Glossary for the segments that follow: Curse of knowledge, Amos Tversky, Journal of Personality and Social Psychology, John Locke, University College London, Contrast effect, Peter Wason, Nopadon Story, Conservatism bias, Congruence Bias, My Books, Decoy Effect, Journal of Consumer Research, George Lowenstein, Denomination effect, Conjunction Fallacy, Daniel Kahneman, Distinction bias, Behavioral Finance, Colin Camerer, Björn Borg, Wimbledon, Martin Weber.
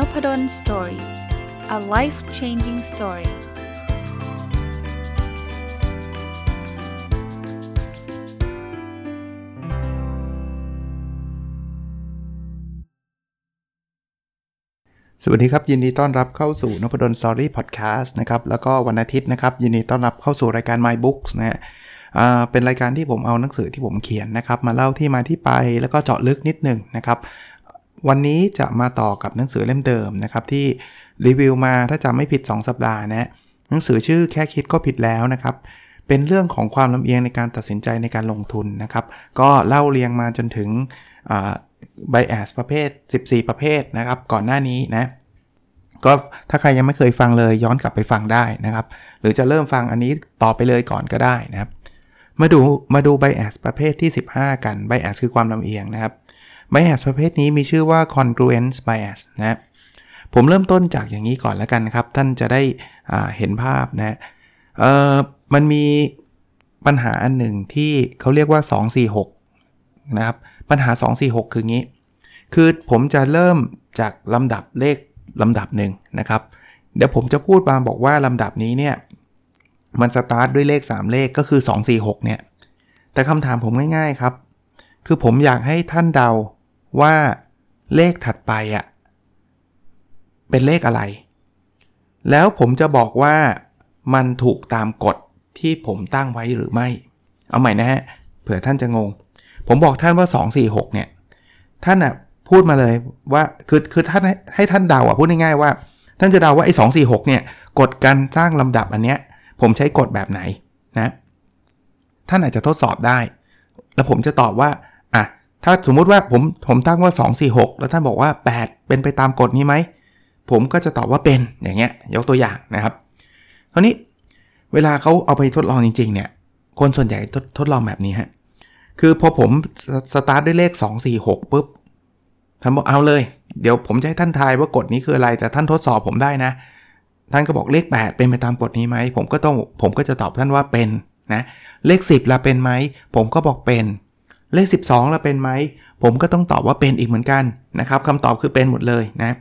Nopadon Story. A life-changing story. สวัสดีครับยินดีต้อนรับเข้าสู่ Nopadon Story Podcast นะครับแล้วก็วันอาทิตย์นะครับยินดีต้อนรับเข้าสู่รายการ My Books นะฮะเป็นรายการที่ผมเอาหนังสือที่ผมเขียนนะครับมาเล่าที่มาที่ไปแล้วก็เจาะลึกนิดนึงนะครับวันนี้จะมาต่อกับหนังสือเล่มเดิมนะครับที่รีวิวมาถ้าจำไม่ผิด2 สัปดาห์นะหนังสือชื่อแค่คิดก็ผิดแล้วนะครับเป็นเรื่องของความลำเอียงในการตัดสินใจในการลงทุนนะครับก็เล่าเรียงมาจนถึงbias ประเภท14ประเภทนะครับก่อนหน้านี้นะก็ถ้าใครยังไม่เคยฟังเลยย้อนกลับไปฟังได้นะครับหรือจะเริ่มฟังอันนี้ต่อไปเลยก่อนก็ได้นะครับมาดู bias ประเภทที่15กัน bias คือความลำเอียงนะครับ bias ประเภทนี้มีชื่อว่า Congruence Bias นะผมเริ่มต้นจากอย่างนี้ก่อนแล้วกันนะครับท่านจะได้เห็นภาพนะมันมีปัญหาอันหนึ่งที่เขาเรียกว่า246นะครับปัญหา246คืองี้คือผมจะเริ่มจากลำดับเลขลำดับหนึ่งนะครับเดี๋ยวผมจะพูดมาบอกว่าลำดับนี้เนี่ยมันสตาร์ทด้วยเลข3เลขก็คือ246เนี่ยแต่คำถามผมง่ายๆครับคือผมอยากให้ท่านเดาว่าเลขถัดไปอ่ะเป็นเลขอะไรแล้วผมจะบอกว่ามันถูกตามกฎที่ผมตั้งไว้หรือไม่เอาใหม่นะฮะเผื่อท่านจะงงผมบอกท่านว่า246เนี่ยท่านอ่ะพูดมาเลยว่าคือท่านให้ท่านเดาอ่ะพูดง่ายๆว่าท่านจะเดาว่าไอ้246เนี่ยกฎการสร้างลำดับอันเนี้ยผมใช้กฎแบบไหนนะท่านอาจจะทดสอบได้แล้วผมจะตอบว่าอ่ะถ้าสมมุติว่าผมตั้งว่า246แล้วท่านบอกว่า8เป็นไปตามกฎนี้ไหมผมก็จะตอบว่าเป็นอย่างเงี้ยยกตัวอย่างนะครับคราวนี้เวลาเขาเอาไปทดลองจริงๆเนี่ยคนส่วนใหญ่ทดลองแบบนี้ฮะคือพอผมสตาร์ทด้วยเลข246ปุ๊บท่านบอกเอาเลยเดี๋ยวผมจะให้ท่านทายว่ากฎนี้คืออะไรแต่ท่านทดสอบผมได้นะท่านก็บอกเลข8เป็นไปตามกฎนี้ไหมผมก็จะตอบท่านว่าเป็นนะเลข10ละเป็นไหมผมก็บอกเป็นเลข12ละเป็นไหมผมก็ต้องตอบว่าเป็นอีกเหมือนกันนะครับคำตอบคือเป็นหมดเลยนะ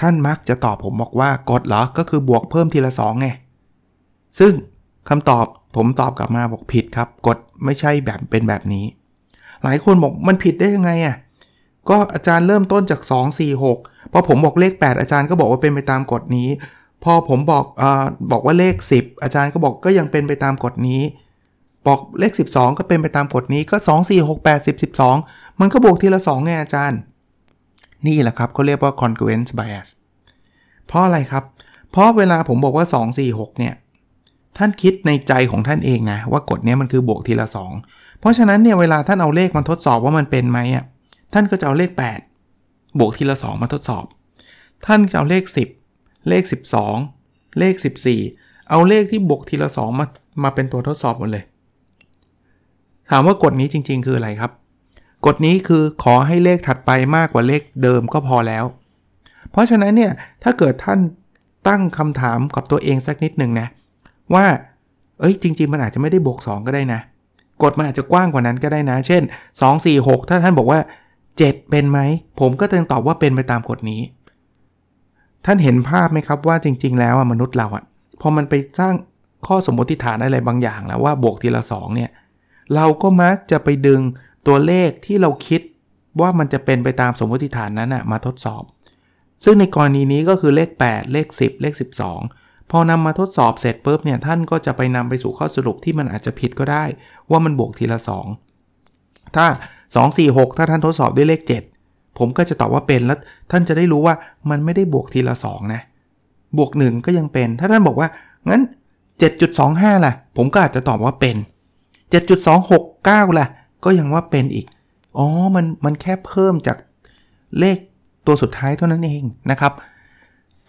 ท่านมักจะตอบผมบอกว่ากฎเหรอก็คือบวกเพิ่มทีละ2ไงซึ่งคำตอบผมตอบกลับมาบอกผิดครับกฎไม่ใช่แบบเป็นแบบนี้หลายคนบอกมันผิดได้ยังไงอ่ะก็อาจารย์เริ่มต้นจาก246พอผมบอกเลข8อาจารย์ก็บอกว่าเป็นไปตามกฎนี้พอผมบอกว่าเลข10อาจารย์ก็บอกก็ยังเป็นไปตามกฎนี้บอกเลข12ก็เป็นไปตามกฎนี้ก็2 4 6 8 10 12มันก็บวกทีละ2ไงอาจารย์นี่แหละครับเขาเรียกว่า Congruence Bias เพราะอะไรครับเพราะเวลาผมบอกว่า246เนี่ยท่านคิดในใจของท่านเองนะว่ากฎนี้มันคือบวกทีละ2เพราะฉะนั้นเนี่ยเวลาท่านเอาเลขมาทดสอบว่ามันเป็นไหมอ่ะท่านก็จะเอาเลข8บวกทีละ2มาทดสอบท่านจะเอาเลข10เลข12เลข14เอาเลขที่บวกทีละ2มาเป็นตัวทดสอบหมดเลยถามว่ากฎนี้จริงๆคืออะไรครับกฎนี้คือขอให้เลขถัดไปมากกว่าเลขเดิมก็พอแล้วเพราะฉะนั้นเนี่ยถ้าเกิดท่านตั้งคำถามกับตัวเองสักนิดนึงนะว่าจริงๆมันอาจจะไม่ได้บวก2ก็ได้นะกฎมันอาจจะกว้างกว่านั้นก็ได้นะเช่น246ถ้าท่านบอกว่า7เป็นไหมผมก็จะตอบว่าเป็นไปตามกฎนี้ท่านเห็นภาพไหมครับว่าจริงๆแล้วมนุษย์เราอ่ะพอมันไปสร้างข้อสมมติฐานอะไรบางอย่างแล้วว่าบวกทีละ2เนี่ยเราก็มักจะไปดึงตัวเลขที่เราคิดว่ามันจะเป็นไปตามสมมติฐานนั้นน่ะมาทดสอบซึ่งในกรณีนี้ก็คือเลข8เลข10เลข12พอนำมาทดสอบเสร็จปุ๊บเนี่ยท่านก็จะไปนำไปสู่ข้อสรุปที่มันอาจจะผิดก็ได้ว่ามันบวกทีละ2ถ้า246ถ้าท่านทดสอบด้วยเลข7ผมก็จะตอบว่าเป็นแล้วท่านจะได้รู้ว่ามันไม่ได้บวกทีละ2นะบวก1ก็ยังเป็นถ้าท่านบอกว่างั้น 7.25 ล่ะผมก็อาจจะตอบว่าเป็น 7.269 ล่ะก็ยังว่าเป็นอีกมันแค่เพิ่มจากเลขตัวสุดท้ายเท่านั้นเองนะครับ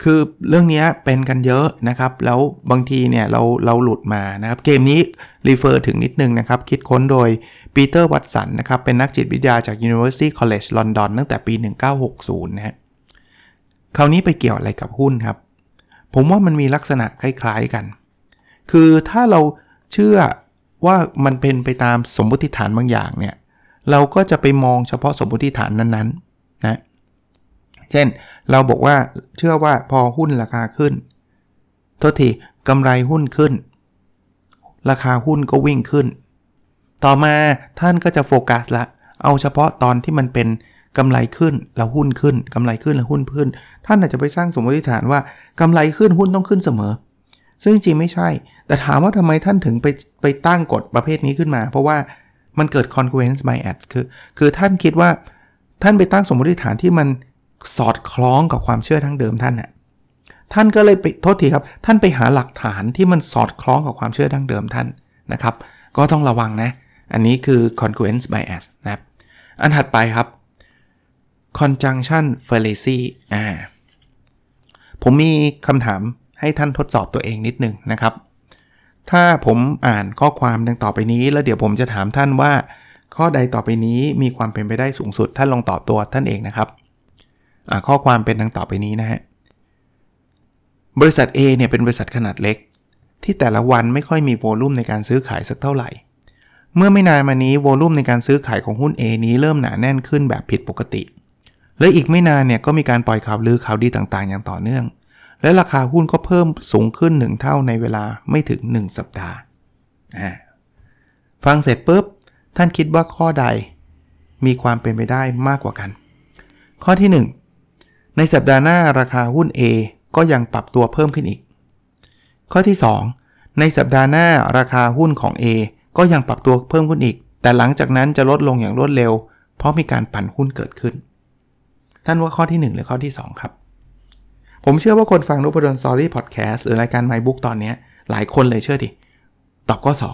คือเรื่องนี้เป็นกันเยอะนะครับแล้วบางทีเนี่ยเราหลุดมานะครับเกมนี้รีเฟอร์ถึงนิดนึงนะครับคิดค้นโดยปีเตอร์วัตสันนะครับเป็นนักจิตวิทยาจาก University College London ตั้งแต่ปี 1960 นะฮะคราวนี้ไปเกี่ยวอะไรกับหุ้นครับผมว่ามันมีลักษณะคล้ายๆกันคือถ้าเราเชื่อว่ามันเป็นไปตามสมมติฐานบางอย่างเนี่ยเราก็จะไปมองเฉพาะสมมติฐานนั้นๆนะ เช่นเราบอกว่าเชื่อว่าพอหุ้นราคาขึ้นกำไรหุ้นขึ้นราคาหุ้นก็วิ่งขึ้นต่อมาท่านก็จะโฟกัสละเอาเฉพาะตอนที่มันเป็นกำไรขึ้นแล้วหุ้นขึ้นกำไรขึ้นแล้วหุ้นขึ้นท่านอาจจะไปสร้างสมมติฐานว่ากำไรขึ้นหุ้นต้องขึ้นเสมอซึ่งจริงไม่ใช่แต่ถามว่าทำไมท่านถึงไปตั้งกฎประเภทนี้ขึ้นมาเพราะว่ามันเกิด Congruence Bias คือท่านคิดว่าท่านไปตั้งสมมติฐานที่มันสอดคล้องกับความเชื่อทั้งเดิมท่านน่ะท่านก็เลยไปท่านไปหาหลักฐานที่มันสอดคล้องกับความเชื่อดั้งเดิมท่านนะครับก็ต้องระวังนะอันนี้คือ Congruence Bias นะครับอันถัดไปครับ Conjunction Fallacy ผมมีคำถามให้ท่านทดสอบตัวเองนิดนึงนะครับถ้าผมอ่านข้อความดังต่อไปนี้แล้วเดี๋ยวผมจะถามท่านว่าข้อใดต่อไปนี้มีความเป็นไปได้สูงสุดท่านลองตอบตัวท่านเองนะครับข้อความเป็นดังต่อไปนี้นะฮะบริษัท A เนี่ยเป็นบริษัทขนาดเล็กที่แต่ละวันไม่ค่อยมีโวลุ่มในการซื้อขายสักเท่าไหร่เมื่อไม่นานมานี้โวลุ่มในการซื้อขายของหุ้น A นี้เริ่มหนาแน่นขึ้นแบบผิดปกติและอีกไม่นานเนี่ยก็มีการปล่อยข่าวลือข่าวดีต่างๆอย่างต่อเนื่องและราคาหุ้นก็เพิ่มสูงขึ้น1เท่าในเวลาไม่ถึง1สัปดาห์ฟังเสร็จปุ๊บท่านคิดว่าข้อใดมีความเป็นไปได้มากกว่ากันข้อที่1ในสัปดาห์หน้าราคาหุ้น Aก็ยังปรับตัวเพิ่มขึ้นอีกข้อที่2ในสัปดาห์หน้าราคาหุ้นของ A ก็ยังปรับตัวเพิ่มขึ้นอีกแต่หลังจากนั้นจะลดลงอย่างรวดเร็วเพราะมีการปั่นหุ้นเกิดขึ้นท่านว่าข้อที่1หรือข้อที่2ครับผมเชื่อว่าคนฟัง Nopadon Story Podcast หรือรายการ My Book ตอนนี้หลายคนเลยเชื่อดิตอบข้อ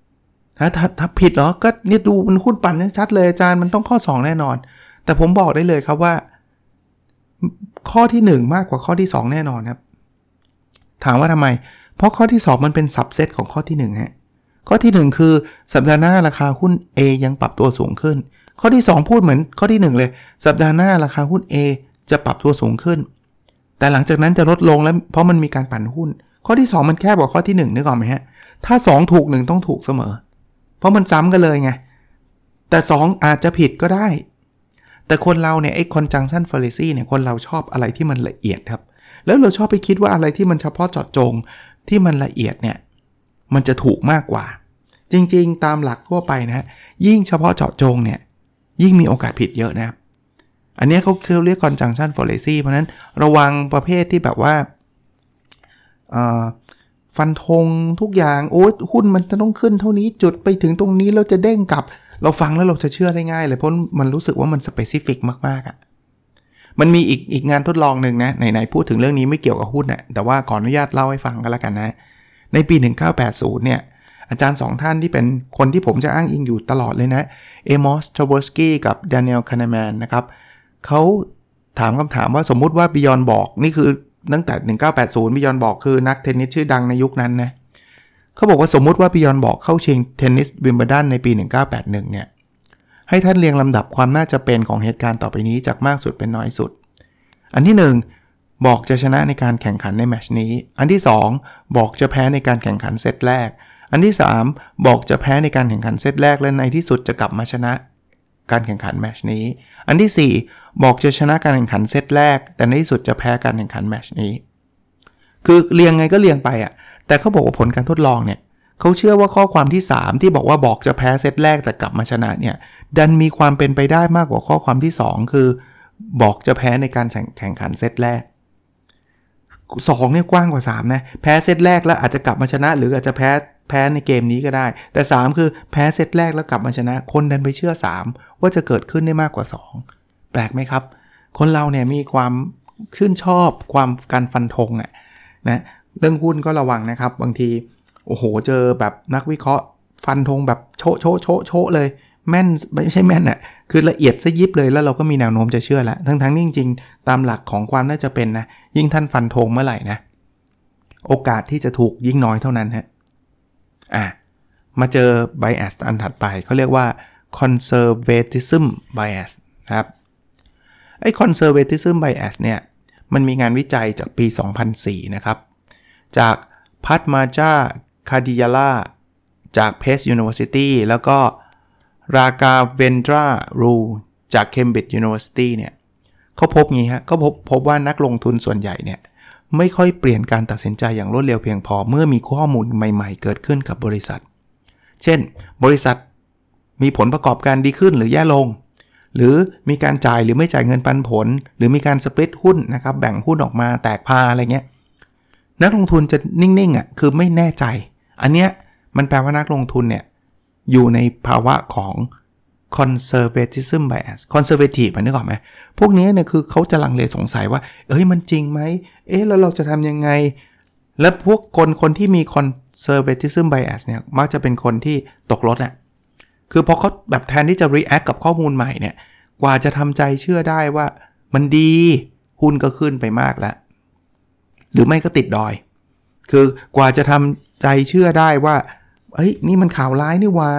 2ถ้าผิดเหรอก็เนี่ยดูมันหุ้นปั่นชัดเลยอาจารย์มันต้องข้อ2แน่นอนแต่ผมบอกได้เลยครับว่าข้อที่1มากกว่าข้อที่2แน่นอนครับถามว่าทำไมเพราะข้อที่2มันเป็นซับเซตของข้อที่1ฮะข้อที่1คือสัปดาห์หน้าราคาหุ้น A ยังปรับตัวสูงขึ้นข้อที่2พูดเหมือนข้อที่1เลยสัปดาห์หน้าราคาหุ้น A จะปรับตัวสูงขึ้นแต่หลังจากนั้นจะลดลงแล้วเพราะมันมีการปั่นหุ้นข้อที่2มันแคบกว่าข้อที่1นึกออกมั้ยฮะถ้า2ถูก1ต้องถูกเสมอเพราะมันซ้ำกันเลยไงแต่2อาจจะผิดก็ได้แต่คนเราเนี่ยไอ้ Conjunction Fallacy เนี่ยคนเราชอบอะไรที่มันละเอียดครับแล้วเราชอบไปคิดว่าอะไรที่มันเฉพาะเจาะจงที่มันละเอียดเนี่ยมันจะถูกมากกว่าจริงๆตามหลักทั่วไปนะฮะยิ่งเฉพาะเจาะจงเนี่ยยิ่งมีโอกาสผิดเยอะนะครับอันนี้เขาเรียก Conjunction Fallacy เพราะนั้นระวังประเภทที่แบบว่าฟันธงทุกอย่างโอ้หุ้นมันจะต้องขึ้นเท่านี้จุดไปถึงตรงนี้แล้วจะเด้งกลับเราฟังแล้วเราจะเชื่อได้ง่ายเลยเพราะมันรู้สึกว่ามันสเปซิฟิกมากๆอ่ะมันมีอีกงานทดลองหนึ่งนะไหนๆพูดถึงเรื่องนี้ไม่เกี่ยวกับหุ้นนะแต่ว่าขออนุญาตเล่าให้ฟังกันแล้วกันนะในปี1980เนี่ยอาจารย์2ท่านที่เป็นคนที่ผมจะอ้างอิงอยู่ตลอดเลยนะเอมอสทราเวอร์สกี้กับดานิเอลคานาแมนนะครับเขาถามคำถามว่าสมมุติว่าบิยอนบอกนี่คือตั้งแต่1980บิยอนบอกคือนักเทนนิสชื่อดังในยุคนั้นนะเขาบอกว่าสมมุติว่าบิยอนบอกเข้าชิงเทนนิสวิมเบิลดันในปี1981เนี่ยให้ท่านเรียงลำดับความน่าจะเป็นของเหตุการณ์ต่อไปนี้จากมากสุดเป็นน้อยสุดอันที่1บอกจะชนะในการแข่งขันในแมตช์นี้อันที่2บอกจะแพ้ในการแข่งขันเซตแรกอันที่3บอกจะแพ้ในการแข่งขันเซตแรกและในที่สุดจะกลับมาชนะการแข่งขันแมตช์นี้อันที่4บอกจะชนะการแข่งขันเซตแรกแต่ในที่สุดจะแพ้การแข่งขันแมตช์นี้คือเรียงไงก็เรียงไปอ่ะแต่เขาบอกว่าผลการทดลองเนี่ยเขาเชื่อว่าข้อความที่3ที่บอกว่าบอกจะแพ้เซตแรกแต่กลับมาชนะเนี่ยดันมีความเป็นไปได้มากกว่าข้อความที่2คือบอกจะแพ้ในการแข่งขันเซตแรก2เนี่ยกว้างกว่า3นะแพ้เซตแรกแล้วอาจจะกลับมาชนะหรืออาจจะแพ้ในเกมนี้ก็ได้แต่3คือแพ้เซตแรกแล้วกลับมาชนะคนดันไปเชื่อ3ว่าจะเกิดขึ้นได้มากกว่า2แปลกไหมครับคนเราเนี่ยมีความชื่นชอบความการฟันธงอ่ะนะเรื่องหุ้นก็ระวังนะครับบางทีโอ้โหเจอแบบนักวิเคราะห์ฟันธงแบบโชะโชะโชะโชะเลยแม่นไม่ใช่แม่นอ่ะคือละเอียดซะยิบเลยแล้วเราก็มีแนวโน้มจะเชื่อละทั้งนี้จริงๆตามหลักของความน่าจะเป็นนะยิ่งท่านฟันธงเมื่อไหร่นะโอกาสที่จะถูกยิ่งน้อยเท่านั้นฮะมาเจอ bias อันถัดไปเขาเรียกว่า conservatism bias ครับไอ้ conservatism bias เนี่ยมันมีงานวิจัยจากปี2004นะครับจากพัทมาจาคาดิยาลาจากเพส University แล้วก็รากาเวนดรารูจาก Cambridge University เนี่ย เขาพบงี้ฮะเขาพบว่านักลงทุนส่วนใหญ่เนี่ยไม่ค่อยเปลี่ยนการตัดสินใจอย่างรวดเร็วเพียงพอเมื่อมีข้อมูลใหม่ๆเกิดขึ้นกับบริษัทเช่นบริษัทมีผลประกอบการดีขึ้นหรือแย่ลงหรือมีการจ่ายหรือไม่จ่ายเงินปันผลหรือมีการสปลิตหุ้นนะครับแบ่งหุ้นออกมาแตกพาอะไรเงี้ยนักลงทุนจะนิ่งๆอ่ะคือไม่แน่ใจอันเนี้ยมันแปลว่านักลงทุนเนี่ยอยู่ในภาวะของ Conservatism bias Conservative นึกออกไหมพวกนี้เนี่ยคือเขาจะลังเลสงสัยว่าเอ้ยมันจริงไหมเอ๊ะแล้วเราจะทำยังไงและพวกคนที่มี Conservatism bias เนี่ยมักจะเป็นคนที่ตกรถอ่ะคือพอเขาแบบแทนที่จะ react กับข้อมูลใหม่เนี่ยกว่าจะทำใจเชื่อได้ว่ามันดีหุ้นก็ขึ้นไปมากแล้วหรือไม่ก็ติดดอยคือกว่าจะทำใจเชื่อได้ว่าเอ้ยนี่มันข่าวร้ายนี่ว่า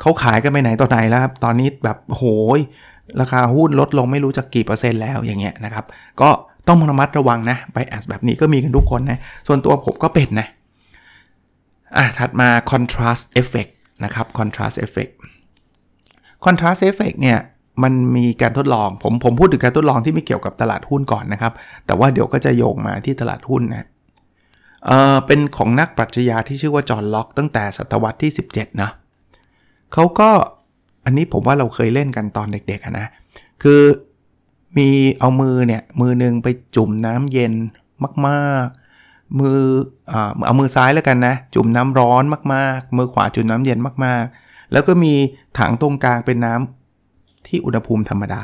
เขาขายกันไปไหนต่อไหนแล้วครับตอนนี้แบบโหยราคาหุ้นลดลงไม่รู้จักกี่เปอร์เซ็นต์แล้วอย่างเงี้ยนะครับก็ต้องระมัดระวังนะไบแอสแบบนี้ก็มีกันทุกคนนะส่วนตัวผมก็เป็นนะอ่ะถัดมา contrast effect นะครับ contrast effect contrast effect เนี่ยมันมีการทดลองผมพูดถึงการทดลองที่ไม่เกี่ยวกับตลาดหุ้นก่อนนะครับแต่ว่าเดี๋ยวก็จะโยงมาที่ตลาดหุ้นนะเป็นของนักปรัชญาที่ชื่อว่าจอห์นล็อกตั้งแต่ศตวรรษที่17นะเขาก็อันนี้ผมว่าเราเคยเล่นกันตอนเด็กๆนะคือมีเอามือนึงไปจุ่มน้ำเย็นมากๆเอามือซ้ายแล้วกันนะจุ่มน้ำร้อนมากๆมือขวาจุ่มน้ำเย็นมากๆแล้วก็มีถังตรงกลางเป็นน้ำที่อุณหภูมิธรรมดา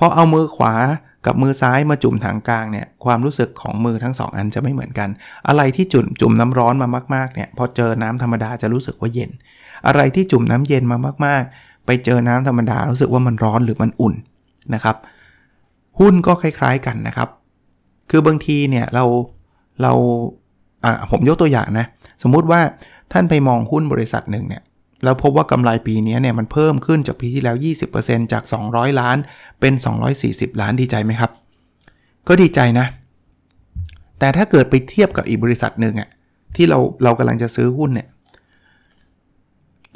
พอเอามือขวากับมือซ้ายมาจุ่มถังกลางเนี่ยความรู้สึกของมือทั้ง2อันจะไม่เหมือนกันอะไรที่จุ่มน้ำร้อนมามากๆเนี่ยพอเจอน้ำธรรมดาจะรู้สึกว่าเย็นอะไรที่จุ่มน้ำเย็นมามากๆไปเจอน้ำธรรมดารู้สึกว่ามันร้อนหรือมันอุ่นนะครับหุ้นก็คล้ายๆกันนะครับคือบางทีเนี่ยเราผมยกตัวอย่างนะสมมุติว่าท่านไปมองหุ้นบริษัทหนึ่งเนี่ยแล้วพบว่ากำไรปีนี้เนี่ยมันเพิ่มขึ้นจากปีที่แล้ว 20% จาก200ล้านเป็น240ล้านดีใจไหมครับก็ดีใจนะแต่ถ้าเกิดไปเทียบกับอีกบริษัทหนึ่งอ่ะที่เรากำลังจะซื้อหุ้นเนี่ย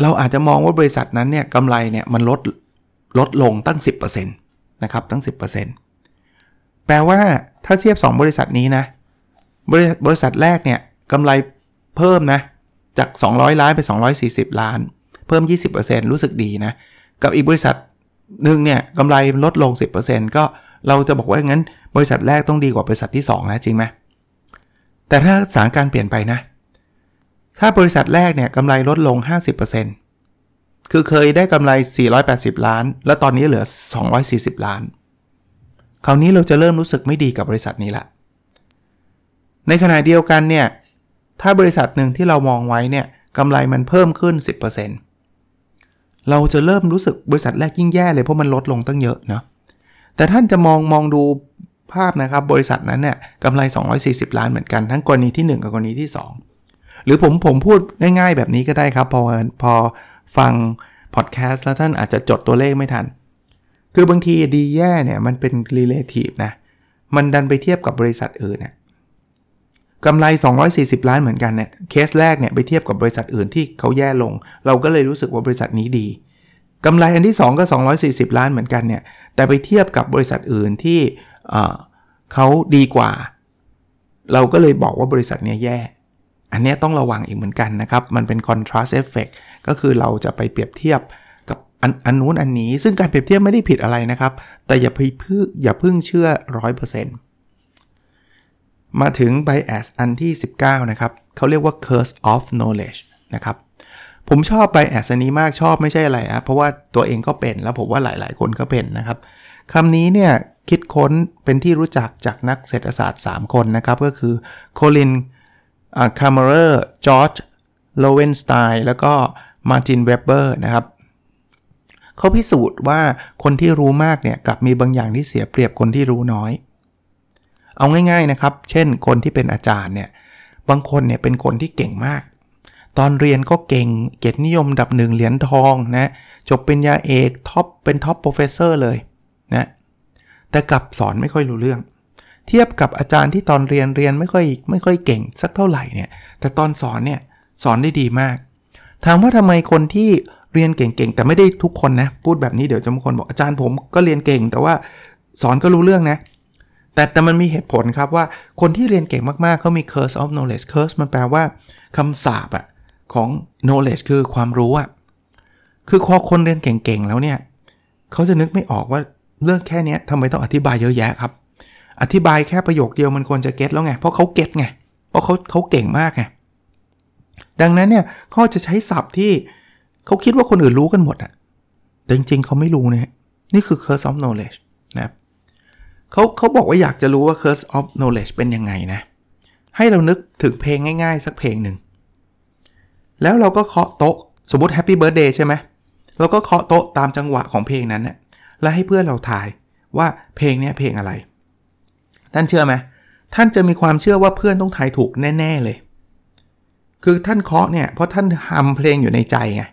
เราอาจจะมองว่าบริษัทนั้นเนี่ยกำไรเนี่ยมันลดลงตั้ง 10% นะครับตั้ง 10% แปลว่าถ้าเทียบ2บริษัทนี้นะบริษัทแรกเนี่ยกำไรเพิ่มนะจาก200ล้านไป240ล้านเพิ่ม 20% รู้สึกดีนะกับอีกบริษัทนึงเนี่ยกำไรลดลง 10% ก็เราจะบอกว่างั้นบริษัทแรกต้องดีกว่าบริษัทที่2นะจริงไหมแต่ถ้าสถานการณ์เปลี่ยนไปนะถ้าบริษัทแรกเนี่ยกำไรลดลง 50% คือเคยได้กำไร480ล้านแล้วตอนนี้เหลือ240ล้านคราวนี้เราจะเริ่มรู้สึกไม่ดีกับบริษัทนี้ละในขณะเดียวกันเนี่ยถ้าบริษัทหนึ่งที่เรามองไว้เนี่ยกำไรมันเพิ่มขึ้น 10% เราจะเริ่มรู้สึกบริษัทแรกยิ่งแย่เลยเพราะมันลดลงตั้งเยอะเนาะแต่ท่านจะมองดูภาพนะครับบริษัทนั้นเนี่ยกำไร240ล้านเหมือนกันทั้งกรณีที่1กับกรณีที่2หรือผมพูดง่ายๆแบบนี้ก็ได้ครับพอฟังพอดแคสต์แล้วท่านอาจจะจดตัวเลขไม่ทันคือบางทีดีแย่เนี่ยมันเป็น relative นะมันดันไปเทียบกับบริษัทอื่นเนี่ยกำไร240ล้านเหมือนกันเนี่ยเคสแรกเนี่ยไปเทียบกับบริษัทอื่นที่เขาแย่ลงเราก็เลยรู้สึกว่าบริษัทนี้ดีกำไรอันที่2ก็240ล้านเหมือนกันเนี่ยแต่ไปเทียบกับบริษัทอื่นที่เขาดีกว่าเราก็เลยบอกว่าบริษัทนี้แย่อันนี้ต้องระวังอีกเหมือนกันนะครับมันเป็น contrast effect ก็คือเราจะไปเปรียบเทียบกับอันนู้นอันนี้ซึ่งการเปรียบเทียบไม่ได้ผิดอะไรนะครับแต่อย่าเพิ่งเชื่อ 100%มาถึง bias อันที่19นะครับเขาเรียกว่า curse of knowledge นะครับผมชอบ bias อันนี้มากชอบไม่ใช่อะไรนะเพราะว่าตัวเองก็เป็นแล้วผมว่าหลายๆคนก็เป็นนะครับคำนี้เนี่ยคิดค้นเป็นที่รู้จักจากนักเศรษฐศาสตร์3คนนะครับก็คือ Colin Camerer George Lowenstein แล้วก็ Martin Weber นะครับเขาพิสูจน์ว่าคนที่รู้มากเนี่ยกลับมีบางอย่างที่เสียเปรียบคนที่รู้น้อยเอาง่ายๆนะครับเช่นคนที่เป็นอาจารย์เนี่ยบางคนเนี่ยเป็นคนที่เก่งมากตอนเรียนก็เก่งเกียรตินิยมอันดับ1เหรียญทองนะจบปริญญาเอกท็อปโปรเฟสเซอร์เลยนะแต่กลับสอนไม่ค่อยรู้เรื่องเทียบกับอาจารย์ที่ตอนเรียนไม่ค่อยเก่งสักเท่าไหร่เนี่ยแต่ตอนสอนเนี่ยสอนได้ดีมากถามว่าทำไมคนที่เรียนเก่งๆแต่ไม่ได้ทุกคนนะพูดแบบนี้เดี๋ยวจะบางคนบอกอาจารย์ผมก็เรียนเก่งแต่ว่า สอนก็รู้เรื่องนะแต่มันมีเหตุผลครับว่าคนที่เรียนเก่งมากๆเขามี curse of knowledge curse มันแปลว่าคำสาปอะของ knowledge คือความรู้อะคือพอคนเรียนเก่งๆแล้วเนี่ยเขาจะนึกไม่ออกว่าเรื่องแค่นี้ทำไมต้องอธิบายเยอะแยะครับอธิบายแค่ประโยคเดียวมันควรจะเก็ทแล้วไงเพราะเขาเก็ทไงเพราะเขาเก่งมากไงดังนั้นเนี่ยเขาจะใช้ศัพท์ที่เขาคิดว่าคนอื่นรู้กันหมดอะแต่จริงๆเขาไม่รู้นะนี่คือ curse of knowledge นะครับเขาบอกว่าอยากจะรู้ว่า Curse of Knowledge เป็นยังไงนะให้เรานึกถึงเพลงง่ายๆสักเพลงหนึ่งแล้วเราก็เคาะโต๊ะสมมุติ Happy Birthday ใช่ไหมเราก็เคาะโต๊ะตามจังหวะของเพลงนั้นนะแล้วให้เพื่อนเราทายว่าเพลงนี้เพลงอะไรท่านเชื่อไหมท่านจะมีความเชื่อว่าเพื่อนต้องทายถูกแน่ๆเลยคือท่านเคาะเนี่ยเพราะท่านทำเพลงอยู่ในใจไง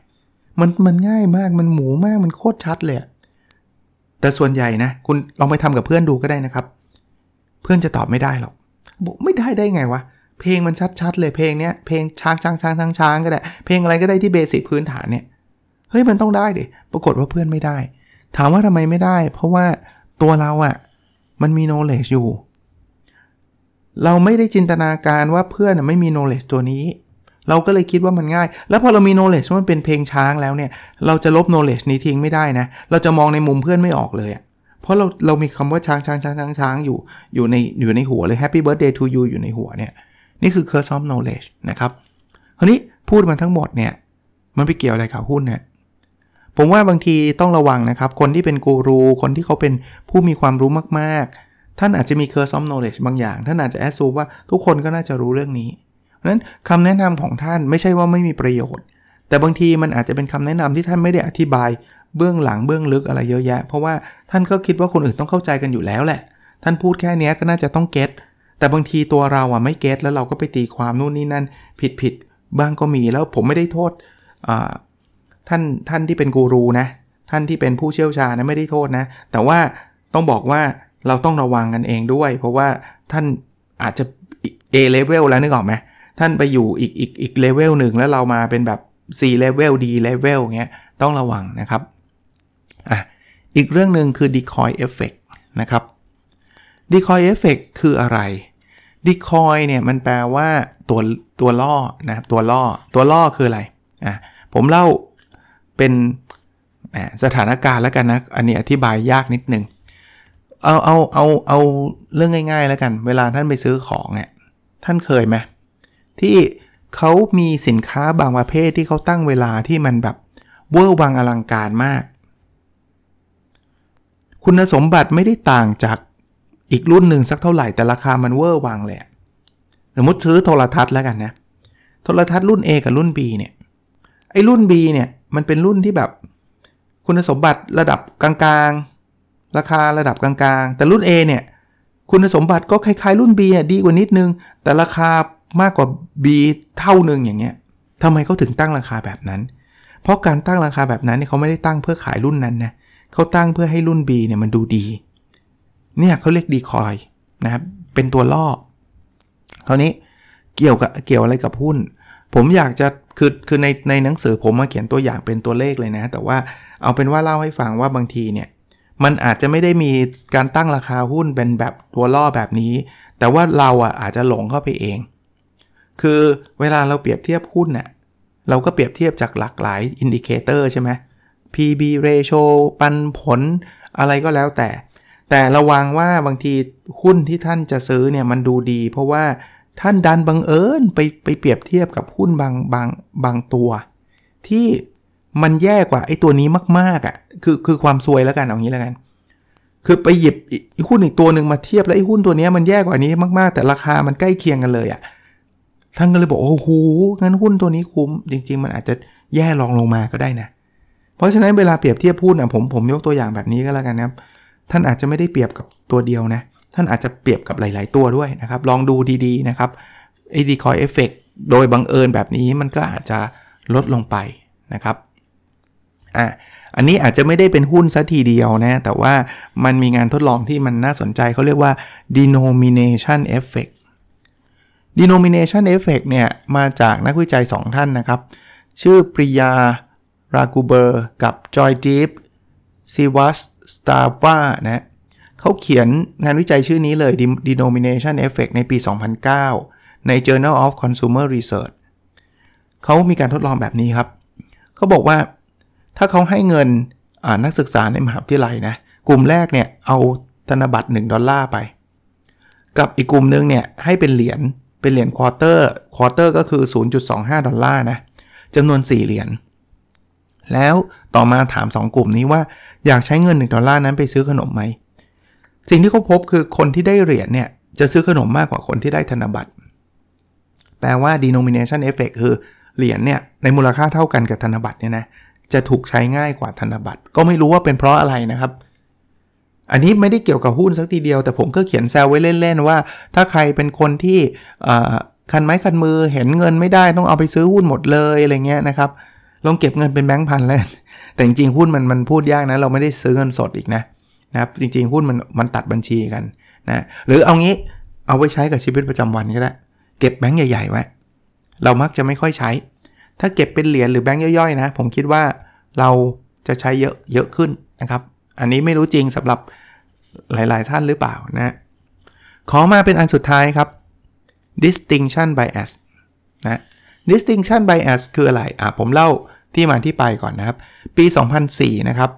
มันง่ายมากมันหมูมากมันโคตรชัดเลยแต่ส่วนใหญ่นะคุณลองไปทำกับเพื่อนดูก็ได้นะครับเพื่อนจะตอบไม่ได้หรอกบอกไม่ได้ไงวะเพลงมันชัดๆเลยเพลงเนี้ยเพลงช้างก็ได้เพลงอะไรก็ได้ที่เบสิกพื้นฐานเนี่ยเฮ้ยมันต้องได้ดิปรากฏว่าเพื่อนไม่ได้ถามว่าทำไมไม่ได้เพราะว่าตัวเราอ่ะมันมี knowledge อยู่เราไม่ได้จินตนาการว่าเพื่อนไม่มี knowledge ตัวนี้เราก็เลยคิดว่ามันง่ายแล้วพอเรามี knowledge ว่ามันเป็นเพลงช้างแล้วเนี่ยเราจะลบ knowledge นี้ทิ้งไม่ได้นะเราจะมองในมุมเพื่อนไม่ออกเลยอ่ะเพราะเรามีคำว่าช้างอยู่ในหัวเลย Happy Birthday to you อยู่ในหัวเนี่ยนี่คือ curse of knowledge นะครับคราวนี้พูดมาทั้งหมดเนี่ยมันไปเกี่ยวอะไรกับหุ้นเนี่ยผมว่าบางทีต้องระวังนะครับคนที่เป็นกูรูคนที่เขาเป็นผู้มีความรู้มากๆท่านอาจจะมี curse of knowledge บางอย่างท่านอาจจะ assume ว่าทุกคนก็น่าจะรู้เรื่องนี้เพราะนั้นคำแนะนำของท่านไม่ใช่ว่าไม่มีประโยชน์แต่บางทีมันอาจจะเป็นคำแนะนำที่ท่านไม่ได้อธิบายเบื้องหลังเบื้องลึกอะไรเยอะแยะเพราะว่าท่านก็คิดว่าคนอื่นต้องเข้าใจกันอยู่แล้วแหละท่านพูดแค่นี้ก็น่าจะต้องเก็ทแต่บางทีตัวเราอ่ะไม่เก็ทแล้วเราก็ไปตีความนู่นนี่นั่นผิดบ้างก็มีแล้วผมไม่ได้โทษท่านที่เป็นกูรูนะท่านที่เป็นผู้เชี่ยวชาญนะไม่ได้โทษนะแต่ว่าต้องบอกว่าเราต้องระวังกันเองด้วยเพราะว่าท่านอาจจะ A level แล้วนึกออกไหมท่านไปอยู่อีกเลเวลหนึ่งแล้วเรามาเป็นแบบC level D level เงี้ยต้องระวังนะครับอีกเรื่องนึงคือ Decoy Effect นะครับ Decoy Effect คืออะไร Decoy เนี่ยมันแปลว่าตัวล่อนะตัวล่อคืออะไรผมเล่าเป็นสถานการณ์แล้วกันนะอันนี้อธิบายยากนิดนึงเอาเรื่องง่ายๆแล้วกันเวลาท่านไปซื้อของเนี่ยท่านเคยไหมที่เขามีสินค้าบางประเภทที่เขาตั้งเวลาที่มันแบบเวอร์วังอลังการมากคุณสมบัติไม่ได้ต่างจากอีกรุ่นหนึ่งสักเท่าไหร่แต่ราคามันเวอร์วังเลยสมมติซื้อโทรทัศน์แล้วกันนะโทรทัศน์รุ่น A กับรุ่น B เนี่ยไอ้รุ่น B เนี่ยมันเป็นรุ่นที่แบบคุณสมบัติระดับกลางๆราคาระดับกลางๆแต่รุ่น A เนี่ยคุณสมบัติก็คล้ายๆรุ่น B อ่ะดีกว่านิดนึงแต่ราคามากกว่า B เท่านึงอย่างเงี้ยทำไมเขาถึงตั้งราคาแบบนั้นเพราะการตั้งราคาแบบนั้นเนี่ยเขาไม่ได้ตั้งเพื่อขายรุ่นนั้นนะเขาตั้งเพื่อให้รุ่น B เนี่ยมันดูดีเนี่ยเขาเรียก Decoy นะครับเป็นตัวล่อคราวนี้เกี่ยวอะไรกับหุ้นผมอยากจะคือในหนังสือผมมาเขียนตัวอย่างเป็นตัวเลขเลยนะแต่ว่าเอาเป็นว่าเล่าให้ฟังว่าบางทีเนี่ยมันอาจจะไม่ได้มีการตั้งราคาหุ้นเป็นแบบตัวล่อแบบนี้แต่ว่าเราอาจจะหลงเข้าไปเองคือเวลาเราเปรียบเทียบหุ้นเนี่ยเราก็เปรียบเทียบจากหลากหลายอินดิเคเตอร์ใช่ไหม P/B ratio ปันผลอะไรก็แล้วแต่ระวังว่าบางทีหุ้นที่ท่านจะซื้อเนี่ยมันดูดีเพราะว่าท่านดันบังเอิญไปเปรียบเทียบกับหุ้นบางตัวที่มันแย่กว่าไอ้ตัวนี้มากๆคือความซวยแล้วกันเอางี้แล้วกันคือไปหยิบหุ้นอีกตัวหนึ่งมาเทียบแล้วไอ้หุ้นตัวนี้มันแย่กว่านี้มากๆแต่ราคามันใกล้เคียงกันเลยท่านก็เลยบอกโอ้โหงั้นหุ้นตัวนี้คุ้มจริงๆมันอาจจะแย่รองลงมาก็ได้นะเพราะฉะนั้นเวลาเปรียบเทียบหุ้นผมยกตัวอย่างแบบนี้ก็แล้วกันนะครับท่านอาจจะไม่ได้เปรียบกับตัวเดียวนะท่านอาจจะเปรียบกับหลายๆตัวด้วยนะครับลองดูดีๆนะครับไอ้ Decoy Effect โดยบังเอิญแบบนี้มันก็อาจจะลดลงไปนะครับอันนี้อาจจะไม่ได้เป็นหุ้นซะทีเดียวนะแต่ว่ามันมีงานทดลองที่มันน่าสนใจเขาเรียกว่า Denomination Effect Denomination Effect เนี่ยมาจากนักวิจัย2ท่านนะครับชื่อปริยารากูเบอร์กับจอยดีฟซีวัสสตาร์วานะ เขาเขียนงานวิจัยชื่อนี้เลย Denomination effect ในปี 2009 ใน Journal of Consumer Research เขามีการทดลองแบบนี้ครับเขาบอกว่าถ้าเขาให้เงินนักศึกษาในมหาวิทยาลัยนะกลุ่มแรกเนี่ยเอาธนบัตร$1ไปกับอีกกลุ่มนึงเนี่ยให้เป็นเหรียญควอเตอร์ก็คือ 0.25 ดอลลาร์นะจำนวน4เหรียญแล้วต่อมาถาม2กลุ่มนี้ว่าอยากใช้เงิน1ดอลลาร์นั้นไปซื้อขนมไหมสิ่งที่เขาพบคือคนที่ได้เหรียญเนี่ยจะซื้อขนมมากกว่าคนที่ได้ธนบัตรแปลว่า denomination effect คือเหรียญเนี่ยในมูลค่าเท่ากันกับธนบัตรเนี่ยนะจะถูกใช้ง่ายกว่าธนบัตรก็ไม่รู้ว่าเป็นเพราะอะไรนะครับอันนี้ไม่ได้เกี่ยวกับหุ้นสักทีเดียวแต่ผมก็เขียนแซวไว้เล่นๆว่าถ้าใครเป็นคนที่คันไม้คันมือเห็นเงินไม่ได้ต้องเอาไปซื้อหุ้นหมดเลยอะไรเงี้ยนะครับลองเก็บเงินเป็นแบงค์พันแล้วแต่จริงๆหุ้นมันพูดยากนะเราไม่ได้ซื้อเงินสดอีกนะครับจริงๆหุ้นมันตัดบัญชีกันนะหรือเอางี้เอาไว้ใช้กับชีวิตประจำวันก็ได้เก็บแบงค์ใหญ่ๆไว้เรามักจะไม่ค่อยใช้ถ้าเก็บเป็นเหรียญหรือแบงค์ย่อยๆนะผมคิดว่าเราจะใช้เยอะขึ้นนะครับอันนี้ไม่รู้จริงสำหรับหลายๆท่านหรือเปล่านะขอมาเป็นอันสุดท้ายครับ distinction bias นะ distinction bias คืออะไรผมเล่าที่มาที่ไปก่อนนะครับปี 2004 นะครับ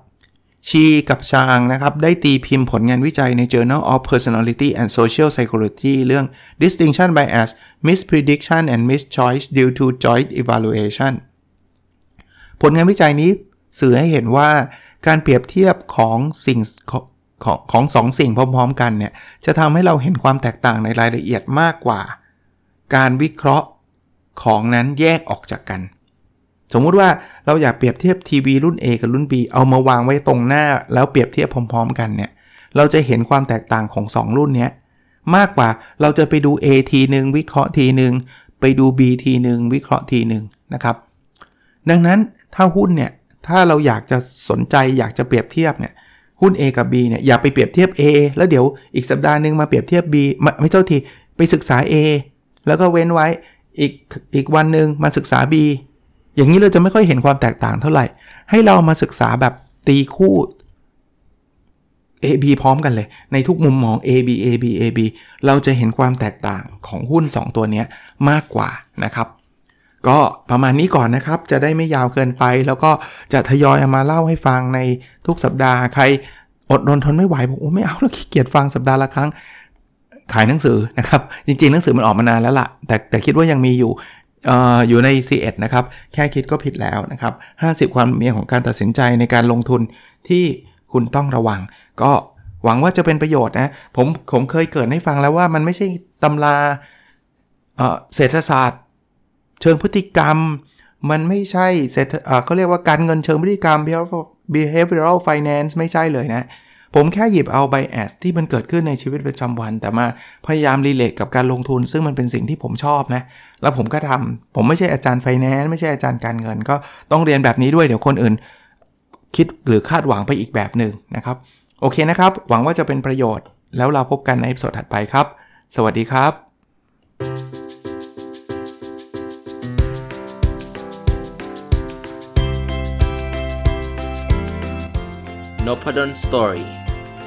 ชีกับชางนะครับได้ตีพิมพ์ผลงานวิจัยใน Journal of Personality and Social Psychology เรื่อง Distinction Bias Misprediction and Mischoice Due to Joint Evaluation ผลงานวิจัยนี้สื่อให้เห็นว่าการเปรียบเทียบของสิ่งพร้อมๆกันเนี่ยจะทำให้เราเห็นความแตกต่างในรายละเอียดมากกว่าการวิเคราะห์ของนั้นแยกออกจากกันสมมุติว่าเราอยากเปรียบเทียบทีวีรุ่น A กับรุ่น B เอามาวางไว้ตรงหน้าแล้วเปรียบเทียบพร้อมๆกันเนี่ยเราจะเห็นความแตกต่างของ2รุ่นนี้มากกว่าเราจะไปดู A ทีนึงวิเคราะห์ทีนึงไปดู B ทีนึงวิเคราะห์ทีนึงนะครับดังนั้นถ้าหุ้นเนี่ยถ้าเราอยากจะสนใจอยากจะเปรียบเทียบเนี่ยหุ้น A กับ B เนี่ยอย่าไปเปรียบเทียบ A แล้วเดี๋ยวอีกสัปดาห์นึงมาเปรียบเทียบ B ไม่เท่าทีไปศึกษา A แล้วก็เว้นไว้อีกวันนึงมาศึกษา Bอย่างนี้เราจะไม่ค่อยเห็นความแตกต่างเท่าไหร่ให้เรามาศึกษาแบบตีคู่ AB พร้อมกันเลยในทุกมุมมอง AB AB AB เราจะเห็นความแตกต่างของหุ้น2ตัวนี้มากกว่านะครับก็ประมาณนี้ก่อนนะครับจะได้ไม่ยาวเกินไปแล้วก็จะทยอยเอามาเล่าให้ฟังในทุกสัปดาห์ใครอดทนไม่ไหวบอกโอ้ไม่เอาแล้วขี้เกียจฟังสัปดาห์ละครั้งขายหนังสือนะครับจริงๆหนังสือมันออกมานานแล้วล่ะแต่คิดว่ายังมีอยู่ใน C1 นะครับแค่คิดก็ผิดแล้วนะครับ50ความเมียของการตัดสินใจในการลงทุนที่คุณต้องระวังก็หวังว่าจะเป็นประโยชน์นะผมเคยเกิดให้ฟังแล้วว่ามันไม่ใช่ตำราเศรษฐศาสตร์เชิงพฤติกรรมมันไม่ใช่เขาเรียกว่าการเงินเชิงพฤติกรรม Behavioral Finance ไม่ใช่เลยนะผมแค่หยิบเอา bias ที่มันเกิดขึ้นในชีวิตประจำวันแต่มาพยายามรีเลทกับการลงทุนซึ่งมันเป็นสิ่งที่ผมชอบนะแล้วผมก็ทำผมไม่ใช่อาจารย์ไฟแนนซ์ไม่ใช่อาจารย์การเงินก็ต้องเรียนแบบนี้ด้วยเดี๋ยวคนอื่นคิดหรือคาดหวังไปอีกแบบหนึ่งนะครับโอเคนะครับหวังว่าจะเป็นประโยชน์แล้วเราพบกันในเอพิโซดถัดไปครับสวัสดีครับ Nopadon Story